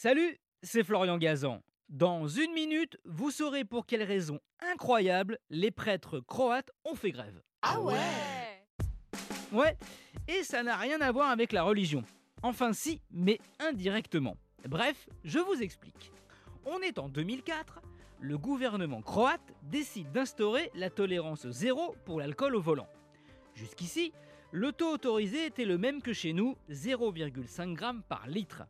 Salut, c'est Florian Gazan. Dans une minute, vous saurez pour quelles raisons incroyables les prêtres croates ont fait grève. Ah ouais? Ouais, et ça n'a rien à voir avec la religion. Enfin si, mais indirectement. Bref, je vous explique. On est en 2004, le gouvernement croate décide d'instaurer la tolérance zéro pour l'alcool au volant. Jusqu'ici, le taux autorisé était le même que chez nous, 0,5 g par litre.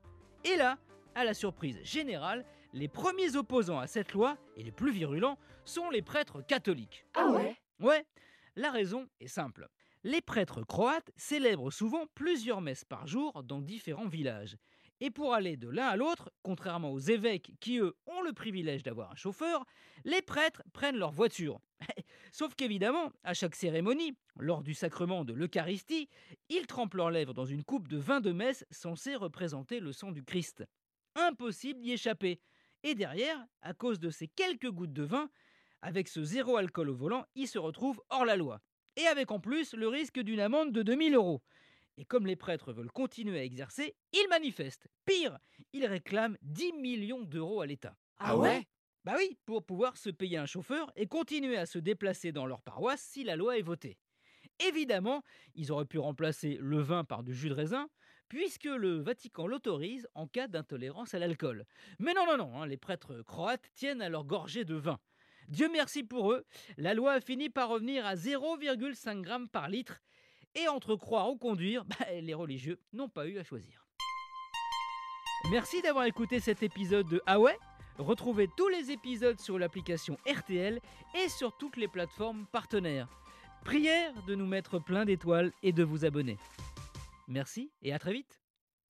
Et là, à la surprise générale, les premiers opposants à cette loi, et les plus virulents, sont les prêtres catholiques. Ah ouais? Ouais, la raison est simple. Les prêtres croates célèbrent souvent plusieurs messes par jour dans différents villages. Et pour aller de l'un à l'autre, contrairement aux évêques qui, eux, ont le privilège d'avoir un chauffeur, les prêtres prennent leur voiture. Sauf qu'évidemment, à chaque cérémonie, lors du sacrement de l'Eucharistie, ils trempent leurs lèvres dans une coupe de vin de messe censée représenter le sang du Christ. Impossible d'y échapper. Et derrière, à cause de ces quelques gouttes de vin, avec ce zéro alcool au volant, ils se retrouvent hors la loi. Et avec en plus le risque d'une amende de 2 000 €. Et comme les prêtres veulent continuer à exercer, ils manifestent. Pire, ils réclament 10 millions d'euros à l'État. Ah ouais? Bah oui, pour pouvoir se payer un chauffeur et continuer à se déplacer dans leur paroisse si la loi est votée. Évidemment, ils auraient pu remplacer le vin par du jus de raisin, puisque le Vatican l'autorise en cas d'intolérance à l'alcool. Mais non, les prêtres croates tiennent à leur gorgée de vin. Dieu merci pour eux, la loi a fini par revenir à 0,5 g par litre. Et entre croire ou conduire, les religieux n'ont pas eu à choisir. Merci d'avoir écouté cet épisode de Ah Ouais. Retrouvez tous les épisodes sur l'application RTL et sur toutes les plateformes partenaires. Prière de nous mettre plein d'étoiles et de vous abonner. Merci et à très vite.